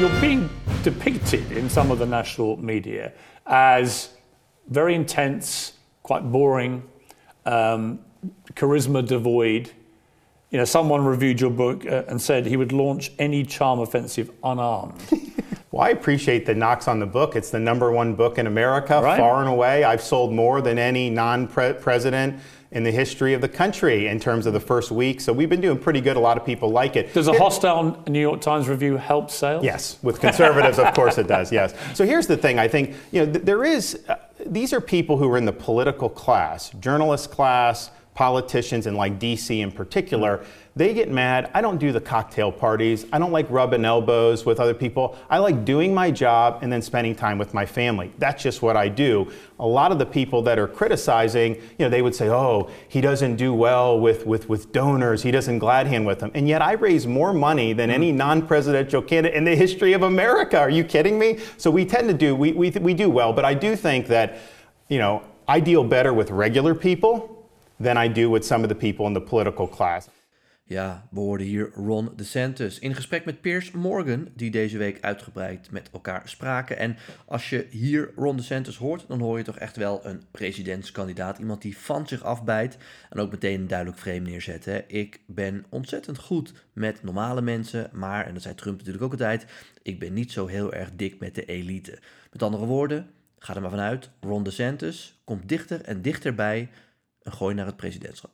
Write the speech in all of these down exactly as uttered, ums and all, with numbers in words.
You're being depicted in some of the national media as very intense, quite boring, um, charisma devoid. You know, someone reviewed your book uh, and said he would launch any charm offensive unarmed. Well, I appreciate the knocks on the book. It's the number one book in America, right? Far and away. I've sold more than any non-president in the history of the country in terms of the first week. So we've been doing pretty good. A lot of people like it. Does a hostile New York Times review help sales? Yes, with conservatives, of course it does, yes. So here's the thing, I think, you know, th- there is, uh, these are people who are in the political class, journalist class, politicians, and like D C in particular, they get mad. I don't do the cocktail parties. I don't like rubbing elbows with other people. I like doing my job and then spending time with my family. That's just what I do. A lot of the people that are criticizing, you know, they would say, oh, he doesn't do well with, with, with donors. He doesn't glad hand with them. And yet I raise more money than any non-presidential candidate in the history of America. Are you kidding me? So we tend to do, we, we, we do well. But I do think that, you know, I deal better with regular people than I do with some of the people in the political class. Ja, we hoorden hier Ron DeSantis in gesprek met Piers Morgan, die deze week uitgebreid met elkaar spraken. En als je hier Ron DeSantis hoort, dan hoor je toch echt wel een presidentskandidaat. Iemand die van zich afbijt en ook meteen een duidelijk frame neerzet. Hè. Ik ben ontzettend goed met normale mensen, maar, en dat zei Trump natuurlijk ook altijd, ik ben niet zo heel erg dik met de elite. Met andere woorden, ga er maar vanuit, Ron DeSantis komt dichter en dichterbij een gooi naar het presidentschap.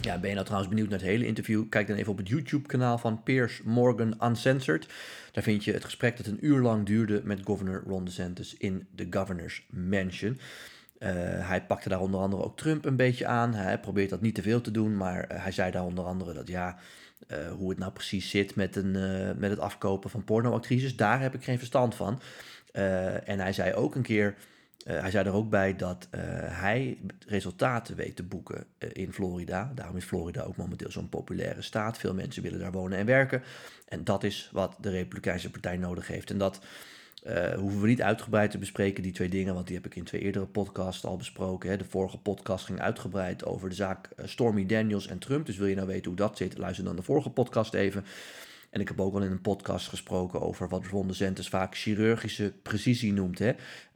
Ja, ben je nou trouwens benieuwd naar het hele interview? Kijk dan even op het YouTube-kanaal van Piers Morgan Uncensored. Daar vind je het gesprek dat een uur lang duurde met governor Ron DeSantis in de Governor's Mansion. Uh, hij pakte daar onder andere ook Trump een beetje aan. Hij probeert dat niet te veel te doen, maar uh, hij zei daar onder andere dat ja, uh, hoe het nou precies zit met, een, uh, met het afkopen van pornoactrices, daar heb ik geen verstand van. Uh, en hij zei ook een keer, Uh, hij zei er ook bij dat uh, hij resultaten weet te boeken uh, in Florida. Daarom is Florida ook momenteel zo'n populaire staat. Veel mensen willen daar wonen en werken. En dat is wat de Republikeinse Partij nodig heeft. En dat uh, hoeven we niet uitgebreid te bespreken, die twee dingen. Want die heb ik in twee eerdere podcasts al besproken. Hè. De vorige podcast ging uitgebreid over de zaak Stormy Daniels en Trump. Dus wil je nou weten hoe dat zit, luister dan de vorige podcast even. En ik heb ook al in een podcast gesproken over wat Ron DeSantis vaak chirurgische precisie noemt. Hè.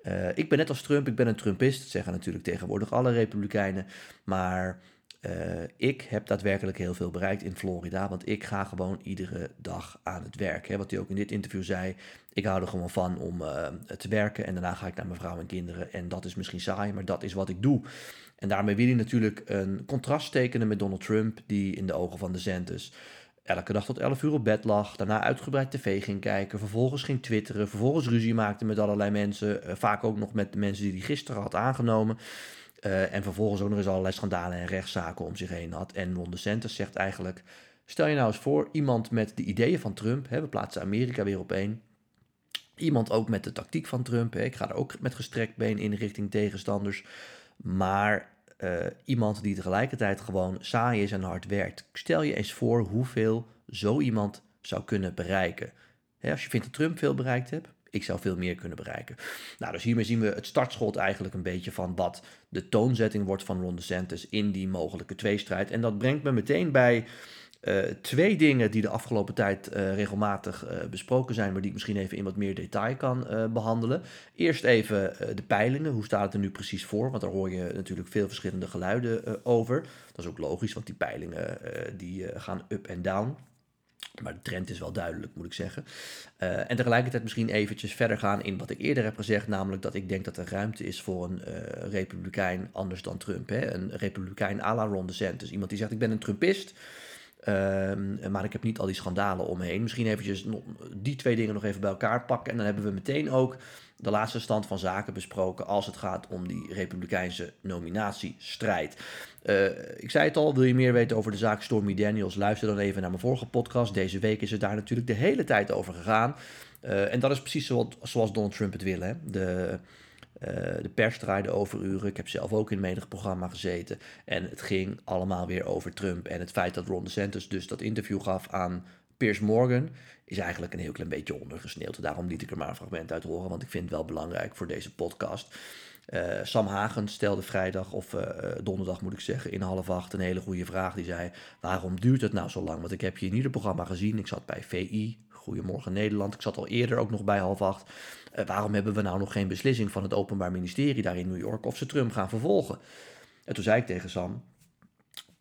Uh, ik ben net als Trump, ik ben een Trumpist, zeggen natuurlijk tegenwoordig alle Republikeinen. Maar uh, ik heb daadwerkelijk heel veel bereikt in Florida, want ik ga gewoon iedere dag aan het werk. Hè. Wat hij ook in dit interview zei, ik hou er gewoon van om uh, te werken en daarna ga ik naar mijn vrouw en kinderen. En dat is misschien saai, maar dat is wat ik doe. En daarmee wil hij natuurlijk een contrast tekenen met Donald Trump, die in de ogen van DeSantis elke dag tot elf uur op bed lag, daarna uitgebreid tv ging kijken, vervolgens ging twitteren, vervolgens ruzie maakte met allerlei mensen, vaak ook nog met de mensen die hij gisteren had aangenomen, uh, en vervolgens ook nog eens allerlei schandalen en rechtszaken om zich heen had. En Ron DeSantis zegt eigenlijk, stel je nou eens voor, iemand met de ideeën van Trump, hè, we plaatsen Amerika weer op één, iemand ook met de tactiek van Trump, hè, ik ga er ook met gestrekt been in richting tegenstanders, maar Uh, iemand die tegelijkertijd gewoon saai is en hard werkt. Stel je eens voor hoeveel zo iemand zou kunnen bereiken. Hè, als je vindt dat Trump veel bereikt hebt, ik zou veel meer kunnen bereiken. Nou, dus hiermee zien we het startschot eigenlijk een beetje van wat de toonzetting wordt van Ron DeSantis in die mogelijke tweestrijd. En dat brengt me meteen bij uh, twee dingen die de afgelopen tijd uh, regelmatig uh, besproken zijn, maar die ik misschien even in wat meer detail kan uh, behandelen. Eerst even uh, de peilingen. Hoe staat het er nu precies voor? Want daar hoor je natuurlijk veel verschillende geluiden uh, over. Dat is ook logisch, want die peilingen uh, die uh, gaan up en down. Maar de trend is wel duidelijk, moet ik zeggen. Uh, en tegelijkertijd misschien eventjes verder gaan in wat ik eerder heb gezegd, namelijk dat ik denk dat er ruimte is voor een uh, republikein anders dan Trump. Hè? Een republikein à la Ron DeSantis. Iemand die zegt, ik ben een Trumpist, uh, maar ik heb niet al die schandalen omheen. Misschien eventjes die twee dingen nog even bij elkaar pakken. En dan hebben we meteen ook de laatste stand van zaken besproken als het gaat om die Republikeinse nominatiestrijd. Uh, ik zei het al, wil je meer weten over de zaak Stormy Daniels? Luister dan even naar mijn vorige podcast. Deze week is het daar natuurlijk de hele tijd over gegaan. Uh, en dat is precies zo, zoals Donald Trump het wil. Hè? De, uh, de pers draaide over uren. Ik heb zelf ook in menig programma gezeten. En het ging allemaal weer over Trump. En het feit dat Ron DeSantis dus dat interview gaf aan Piers Morgan is eigenlijk een heel klein beetje ondergesneeuwd. Daarom liet ik er maar een fragment uit horen, want ik vind het wel belangrijk voor deze podcast. Uh, Sam Hagen stelde vrijdag, of uh, donderdag moet ik zeggen, in half acht een hele goede vraag. Die zei, waarom duurt het nou zo lang? Want ik heb je in ieder programma gezien. Ik zat bij V I, Goedemorgen Nederland. Ik zat al eerder ook nog bij half acht. Uh, waarom hebben we nou nog geen beslissing van het Openbaar Ministerie daar in New York of ze Trump gaan vervolgen? En toen zei ik tegen Sam,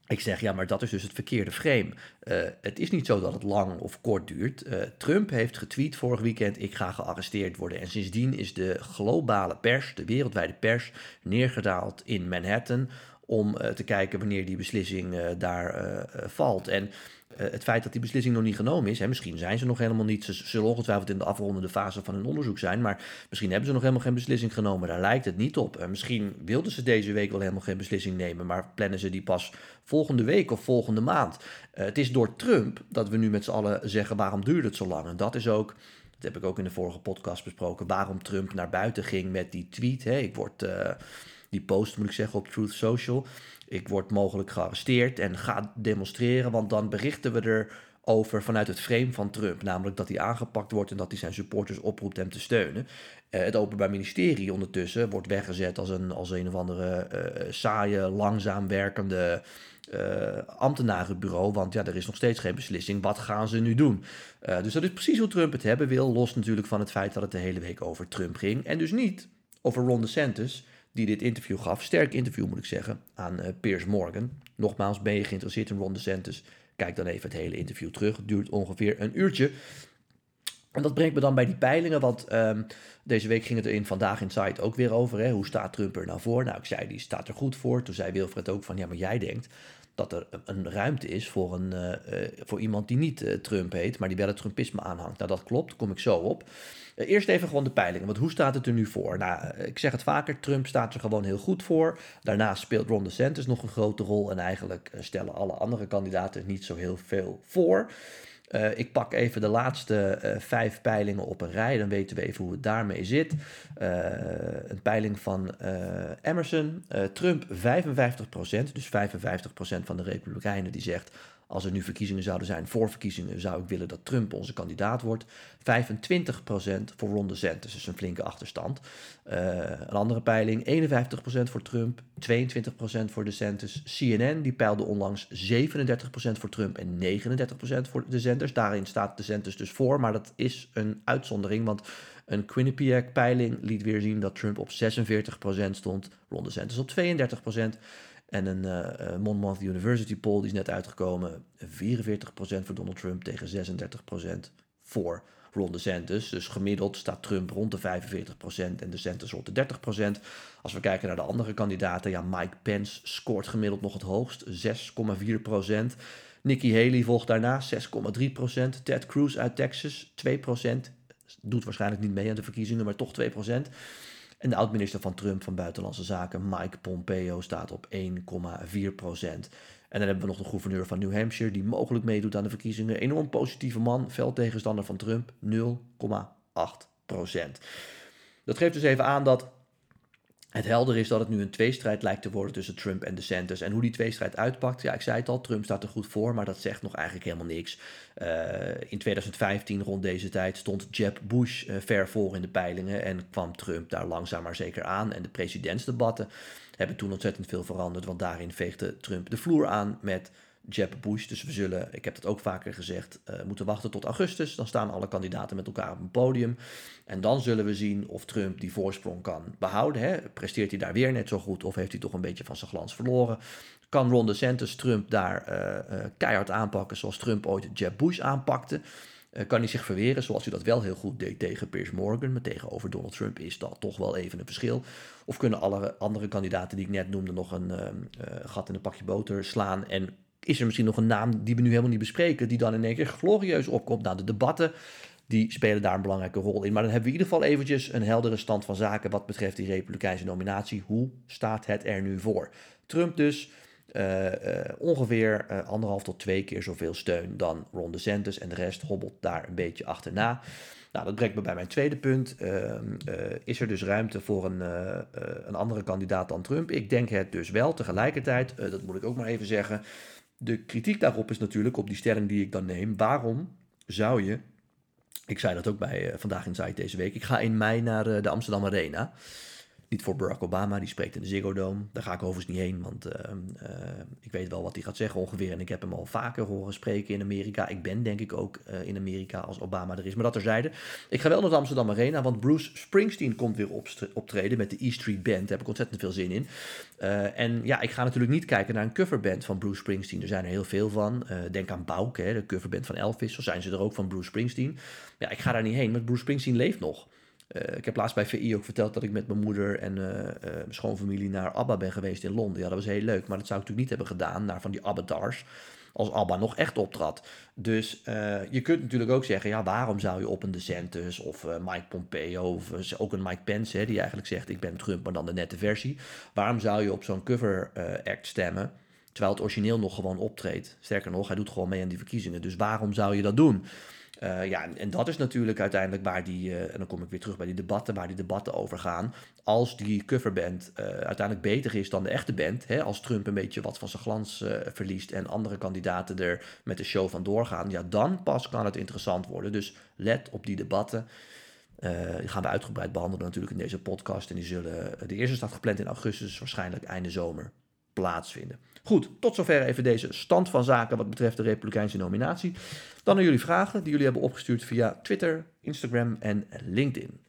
ik zeg ja, maar dat is dus het verkeerde frame. Uh, het is niet zo dat het lang of kort duurt. Uh, Trump heeft getweet vorig weekend, ik ga gearresteerd worden. En sindsdien is de globale pers, de wereldwijde pers, neergedaald in Manhattan om uh, te kijken wanneer die beslissing uh, daar uh, valt. En Uh, het feit dat die beslissing nog niet genomen is, hè, misschien zijn ze nog helemaal niet, ze zullen ongetwijfeld in de afrondende fase van hun onderzoek zijn, maar misschien hebben ze nog helemaal geen beslissing genomen, daar lijkt het niet op. Uh, misschien wilden ze deze week wel helemaal geen beslissing nemen, maar plannen ze die pas volgende week of volgende maand. Uh, het is door Trump dat we nu met z'n allen zeggen, waarom duurt het zo lang? En dat is ook, dat heb ik ook in de vorige podcast besproken, waarom Trump naar buiten ging met die tweet, hè, ik word... Uh, Die post, moet ik zeggen, op Truth Social. Ik word mogelijk gearresteerd en ga demonstreren, want dan berichten we erover vanuit het frame van Trump. Namelijk dat hij aangepakt wordt en dat hij zijn supporters oproept hem te steunen. Uh, het Openbaar Ministerie ondertussen wordt weggezet als een, als een of andere uh, saaie, langzaam werkende uh, ambtenarenbureau. Want ja, er is nog steeds geen beslissing. Wat gaan ze nu doen? Uh, dus dat is precies hoe Trump het hebben wil. Los natuurlijk van het feit dat het de hele week over Trump ging. En dus niet over Ron DeSantis, die dit interview gaf, sterk interview moet ik zeggen, aan uh, Piers Morgan. Nogmaals, ben je geïnteresseerd in Ron DeSantis, kijk dan even het hele interview terug. Het duurt ongeveer een uurtje. En dat brengt me dan bij die peilingen, want um, deze week ging het er in Vandaag Inside ook weer over. Hè? Hoe staat Trump er nou voor? Nou, ik zei, die staat er goed voor. Toen zei Wilfred ook van, ja, maar jij denkt dat er een ruimte is voor, een, uh, uh, voor iemand die niet uh, Trump heet, maar die wel het Trumpisme aanhangt. Nou, dat klopt, daar kom ik zo op. Uh, eerst even gewoon de peilingen, want hoe staat het er nu voor? Nou, uh, ik zeg het vaker, Trump staat er gewoon heel goed voor. Daarnaast speelt Ron DeSantis nog een grote rol en eigenlijk uh, stellen alle andere kandidaten niet zo heel veel voor. Uh, ik pak even de laatste uh, vijf peilingen op een rij, dan weten we even hoe het daarmee zit. Uh, een peiling van uh, Emerson, uh, Trump vijfenvijftig procent, dus vijfenvijftig procent van de Republikeinen die zegt, als er nu verkiezingen zouden zijn, voor verkiezingen zou ik willen dat Trump onze kandidaat wordt. vijfentwintig procent voor Ron DeSantis, dus een flinke achterstand. Uh, een andere peiling, eenenvijftig procent voor Trump, tweeëntwintig procent voor DeSantis. C N N die peilde onlangs zevenendertig procent voor Trump en negenendertig procent voor DeSantis. Daarin staat DeSantis dus voor, maar dat is een uitzondering, want een Quinnipiac-peiling liet weer zien dat Trump op zesenveertig procent stond, Ron DeSantis op tweeëndertig procent. En een uh, Monmouth University poll, die is net uitgekomen, vierenveertig procent voor Donald Trump tegen zesendertig procent voor Ron DeSantis. Dus gemiddeld staat Trump rond de vijfenveertig procent en DeSantis rond de dertig procent. Als we kijken naar de andere kandidaten, ja, Mike Pence scoort gemiddeld nog het hoogst, zes komma vier procent. Nikki Haley volgt daarna, zes komma drie procent. Ted Cruz uit Texas, twee procent. Doet waarschijnlijk niet mee aan de verkiezingen, maar toch twee procent. En de oud-minister van Trump van Buitenlandse Zaken, Mike Pompeo, staat op één komma vier procent. En dan hebben we nog de gouverneur van New Hampshire, die mogelijk meedoet aan de verkiezingen. Enorm positieve man, fel tegenstander van Trump, nul komma acht procent. Dat geeft dus even aan dat het helder is dat het nu een tweestrijd lijkt te worden tussen Trump en DeSantis. En hoe die tweestrijd uitpakt, ja, ik zei het al, Trump staat er goed voor, maar dat zegt nog eigenlijk helemaal niks. Uh, in tweeduizend vijftien, rond deze tijd, stond Jeb Bush uh, ver voor in de peilingen en kwam Trump daar langzaam maar zeker aan. En de presidentsdebatten hebben toen ontzettend veel veranderd, want daarin veegde Trump de vloer aan met Jeb Bush. Dus we zullen, ik heb dat ook vaker gezegd, uh, moeten wachten tot augustus. Dan staan alle kandidaten met elkaar op een podium. En dan zullen we zien of Trump die voorsprong kan behouden. Hè? Presteert hij daar weer net zo goed of heeft hij toch een beetje van zijn glans verloren? Kan Ron DeSantis Trump daar uh, uh, keihard aanpakken zoals Trump ooit Jeb Bush aanpakte? Uh, kan hij zich verweren zoals hij dat wel heel goed deed tegen Piers Morgan, maar tegenover Donald Trump is dat toch wel even een verschil. Of kunnen alle andere kandidaten die ik net noemde nog een uh, uh, gat in een pakje boter slaan en is er misschien nog een naam die we nu helemaal niet bespreken, die dan in één keer glorieus opkomt? Nou, de debatten, die spelen daar een belangrijke rol in. Maar dan hebben we in ieder geval eventjes een heldere stand van zaken wat betreft die Republikeinse nominatie. Hoe staat het er nu voor? Trump dus uh, uh, ongeveer uh, anderhalf tot twee keer zoveel steun dan Ron DeSantis. En de rest hobbelt daar een beetje achterna. Nou, dat brengt me bij mijn tweede punt. Uh, uh, is er dus ruimte voor een, uh, uh, een andere kandidaat dan Trump? Ik denk het dus wel. Tegelijkertijd, uh, dat moet ik ook maar even zeggen, de kritiek daarop is natuurlijk op die stelling die ik dan neem. Waarom zou je, ik zei dat ook bij Vandaag Inside deze week, ik ga in mei naar de Amsterdam Arena. Niet voor Barack Obama, die spreekt in de Ziggo Dome. Daar ga ik overigens niet heen, want uh, uh, ik weet wel wat hij gaat zeggen ongeveer. En ik heb hem al vaker horen spreken in Amerika. Ik ben denk ik ook uh, in Amerika als Obama er is. Maar dat terzijde. Ik ga wel naar de Amsterdam Arena, want Bruce Springsteen komt weer optreden met de E-Street Band. Daar heb ik ontzettend veel zin in. Uh, en ja, ik ga natuurlijk niet kijken naar een coverband van Bruce Springsteen. Er zijn er heel veel van. Uh, denk aan Bauke, hè, de coverband van Elvis. Zo zijn ze er ook van Bruce Springsteen. Ja, ik ga daar niet heen, maar Bruce Springsteen leeft nog. Uh, ik heb laatst bij V I ook verteld dat ik met mijn moeder en uh, uh, mijn schoonfamilie naar ABBA ben geweest in Londen. Ja, dat was heel leuk, maar dat zou ik natuurlijk niet hebben gedaan naar van die avatars als ABBA nog echt optrad. Dus uh, je kunt natuurlijk ook zeggen, ja, waarom zou je op een DeSantis of uh, Mike Pompeo of uh, ook een Mike Pence, hè, die eigenlijk zegt ik ben Trump, maar dan de nette versie. Waarom zou je op zo'n cover uh, act stemmen? Terwijl het origineel nog gewoon optreedt. Sterker nog, hij doet gewoon mee aan die verkiezingen. Dus waarom zou je dat doen? Uh, ja, en, en dat is natuurlijk uiteindelijk waar die, uh, en dan kom ik weer terug bij die debatten, waar die debatten over gaan. Als die coverband uh, uiteindelijk beter is dan de echte band, hè, als Trump een beetje wat van zijn glans uh, verliest en andere kandidaten er met de show van doorgaan, ja, dan pas kan het interessant worden. Dus let op die debatten. Uh, die gaan we uitgebreid behandelen natuurlijk in deze podcast. En die zullen, de eerste staat gepland in augustus, dus waarschijnlijk einde zomer plaatsvinden. Goed, tot zover even deze stand van zaken wat betreft de Republikeinse nominatie. Dan aan jullie vragen die jullie hebben opgestuurd via Twitter, Instagram en LinkedIn.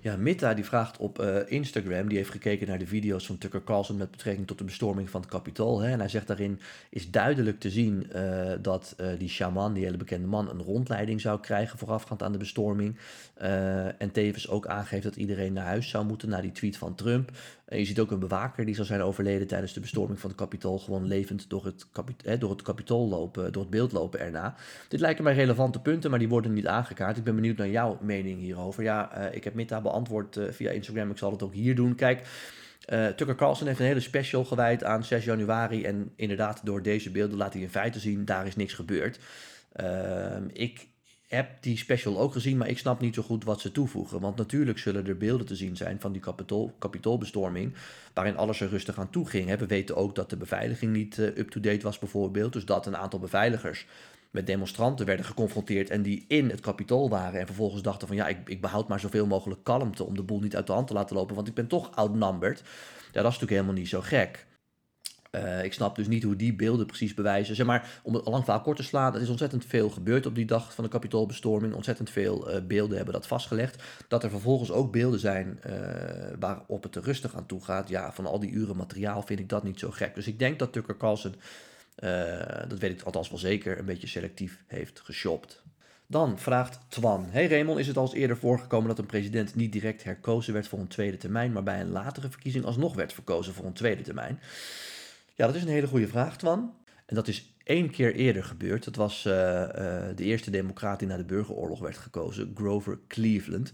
Ja, Mitta die vraagt op uh, Instagram, die heeft gekeken naar de video's van Tucker Carlson met betrekking tot de bestorming van het Kapitool. En hij zegt daarin is duidelijk te zien uh, dat uh, die shaman, die hele bekende man, een rondleiding zou krijgen voorafgaand aan de bestorming. Uh, en tevens ook aangeeft dat iedereen naar huis zou moeten na die tweet van Trump. En je ziet ook een bewaker die zou zijn overleden tijdens de bestorming van het Kapitool, gewoon levend door het, kapito- eh, door het Kapitool lopen, door het beeld lopen erna. Dit lijken mij relevante punten, maar die worden niet aangekaart. Ik ben benieuwd naar jouw mening hierover. Ja, uh, ik heb Mitta beantwoord. Antwoord via Instagram, ik zal het ook hier doen. Kijk, uh, Tucker Carlson heeft een hele special gewijd aan zes januari en inderdaad door deze beelden laat hij in feite zien, daar is niks gebeurd. Uh, ik heb die special ook gezien, maar ik snap niet zo goed wat ze toevoegen, want natuurlijk zullen er beelden te zien zijn van die kapitool, kapitoolbestorming, waarin alles er rustig aan toe ging. Hè. We weten ook dat de beveiliging niet uh, up-to-date was bijvoorbeeld, dus dat een aantal beveiligers met demonstranten werden geconfronteerd en die in het Kapitool waren en vervolgens dachten van ja, ik, ik behoud maar zoveel mogelijk kalmte om de boel niet uit de hand te laten lopen, want ik ben toch outnumbered. Ja, dat is natuurlijk helemaal niet zo gek. Uh, ik snap dus niet hoe die beelden precies bewijzen. Zeg maar, om het lang verhaal kort te slaan, er is ontzettend veel gebeurd op die dag van de Kapitoolbestorming. Ontzettend veel uh, beelden hebben dat vastgelegd. Dat er vervolgens ook beelden zijn uh, waarop het er rustig aan toe gaat. Ja, van al die uren materiaal vind ik dat niet zo gek. Dus ik denk dat Tucker Carlson, Uh, dat weet ik althans wel zeker, een beetje selectief heeft geshopt. Dan vraagt Twan. Hey Raymond, is het al eens eerder voorgekomen dat een president niet direct herkozen werd voor een tweede termijn, maar bij een latere verkiezing alsnog werd verkozen voor een tweede termijn? Ja, dat is een hele goede vraag, Twan. En dat is één keer eerder gebeurd. Dat was uh, uh, de eerste democraat die na de burgeroorlog werd gekozen, Grover Cleveland.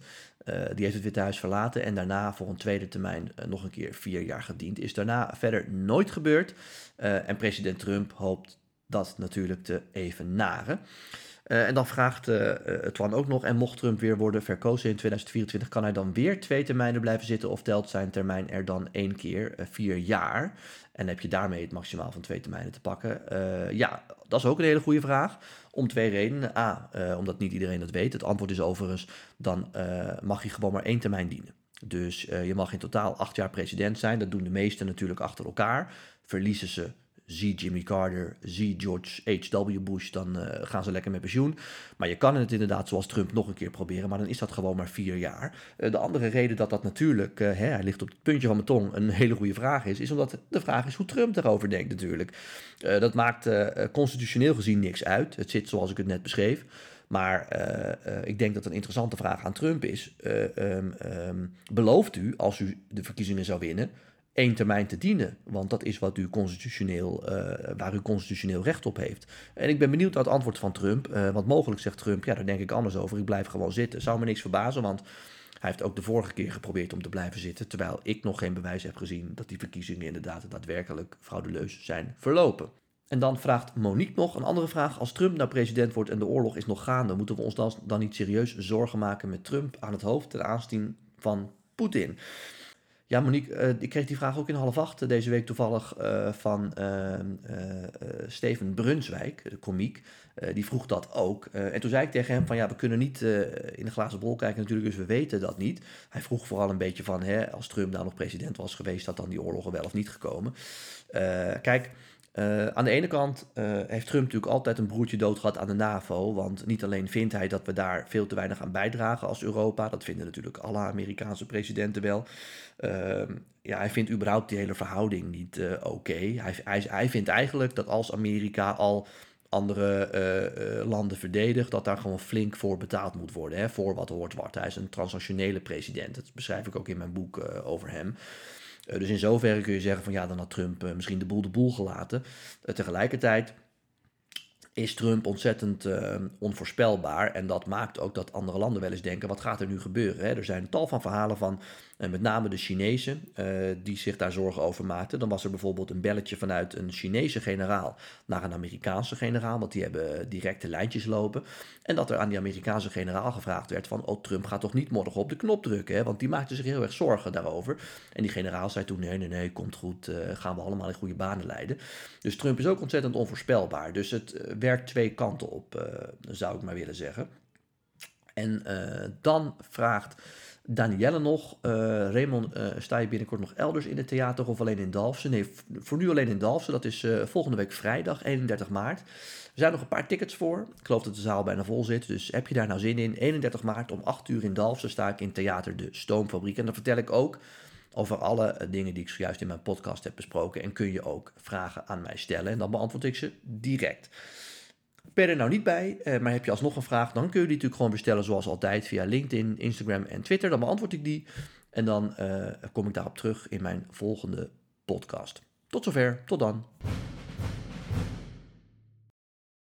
Uh, die heeft het Witte Huis verlaten en daarna voor een tweede termijn uh, nog een keer vier jaar gediend. Is daarna verder nooit gebeurd. Uh, en president Trump hoopt dat natuurlijk te evenaren. Uh, en dan vraagt uh, uh, Twan ook nog, en mocht Trump weer worden verkozen in tweeduizend vierentwintig, kan hij dan weer twee termijnen blijven zitten of telt zijn termijn er dan één keer uh, vier jaar? En heb je daarmee het maximaal van twee termijnen te pakken? Uh, ja, dat is ook een hele goede vraag. Om twee redenen. A, uh, omdat niet iedereen dat weet. Het antwoord is overigens, dan uh, mag je gewoon maar één termijn dienen. Dus uh, je mag in totaal acht jaar president zijn. Dat doen de meesten natuurlijk achter elkaar. Verliezen ze, zie Jimmy Carter, zie George H W. Bush, dan uh, gaan ze lekker met pensioen. Maar je kan het inderdaad zoals Trump nog een keer proberen, maar dan is dat gewoon maar vier jaar. Uh, de andere reden dat dat natuurlijk, uh, hè, hij ligt op het puntje van mijn tong, een hele goede vraag is, is omdat de vraag is hoe Trump daarover denkt natuurlijk. Uh, dat maakt uh, constitutioneel gezien niks uit. Het zit zoals ik het net beschreef. Maar uh, uh, ik denk dat een interessante vraag aan Trump is, uh, um, um, belooft u, als u de verkiezingen zou winnen, één termijn te dienen, want dat is wat u constitutioneel, uh, waar u constitutioneel recht op heeft. En ik ben benieuwd naar het antwoord van Trump, uh, want mogelijk zegt Trump, ja, daar denk ik anders over, ik blijf gewoon zitten. Zou me niks verbazen, want hij heeft ook de vorige keer geprobeerd om te blijven zitten, terwijl ik nog geen bewijs heb gezien dat die verkiezingen inderdaad daadwerkelijk frauduleus zijn verlopen. En dan vraagt Monique nog een andere vraag. Als Trump nou president wordt en de oorlog is nog gaande, moeten we ons dan niet serieus zorgen maken met Trump aan het hoofd ten aanzien van Poetin? Ja, Monique, uh, ik kreeg die vraag ook in half acht deze week toevallig uh, van uh, uh, Steven Brunswijk, de komiek. Uh, die vroeg dat ook. Uh, en toen zei ik tegen hem van ja, we kunnen niet uh, in de glazen bol kijken natuurlijk, dus we weten dat niet. Hij vroeg vooral een beetje van, hè, als Trump nou nog president was geweest, had dan die oorlogen wel of niet gekomen. Uh, kijk... Uh, aan de ene kant uh, heeft Trump natuurlijk altijd een broertje dood gehad aan de NAVO. Want niet alleen vindt hij dat we daar veel te weinig aan bijdragen als Europa. Dat vinden natuurlijk alle Amerikaanse presidenten wel. Uh, ja, hij vindt überhaupt die hele verhouding niet uh, oké. Okay. Hij, hij, hij vindt eigenlijk dat als Amerika al andere uh, uh, landen verdedigt, dat daar gewoon flink voor betaald moet worden. Hè? Voor wat hoort wat. Hij is een transnationele president. Dat beschrijf ik ook in mijn boek uh, over hem. Uh, dus in zoverre kun je zeggen van ja, dan had Trump uh, misschien de boel de boel gelaten. Uh, tegelijkertijd is Trump ontzettend uh, onvoorspelbaar. En dat maakt ook dat andere landen wel eens denken, wat gaat er nu gebeuren? Hè? Er zijn een tal van verhalen van, en met name de Chinezen, uh, die zich daar zorgen over maakten. Dan was er bijvoorbeeld een belletje vanuit een Chinese generaal naar een Amerikaanse generaal, want die hebben directe lijntjes lopen. En dat er aan die Amerikaanse generaal gevraagd werd van, oh, Trump gaat toch niet morgen op de knop drukken, hè? Want die maakte zich heel erg zorgen daarover. En die generaal zei toen, nee, nee, nee, komt goed, uh, gaan we allemaal in goede banen leiden. Dus Trump is ook ontzettend onvoorspelbaar. Dus het uh, werkt twee kanten op, uh, zou ik maar willen zeggen. En uh, dan vraagt Danielle nog, uh, Raymond, uh, sta je binnenkort nog elders in het theater of alleen in Dalfsen? Nee, voor nu alleen in Dalfsen. Dat is uh, volgende week vrijdag, eenendertig maart. Er zijn nog een paar tickets voor. Ik geloof dat de zaal bijna vol zit, dus heb je daar nou zin in? eenendertig maart om acht uur in Dalfsen sta ik in theater De Stoomfabriek. En dan vertel ik ook over alle dingen die ik zojuist in mijn podcast heb besproken. En kun je ook vragen aan mij stellen en dan beantwoord ik ze direct. Ben er nou niet bij, maar heb je alsnog een vraag, dan kun je die natuurlijk gewoon bestellen zoals altijd via LinkedIn, Instagram en Twitter. Dan beantwoord ik die en dan uh, kom ik daarop terug in mijn volgende podcast. Tot zover, tot dan.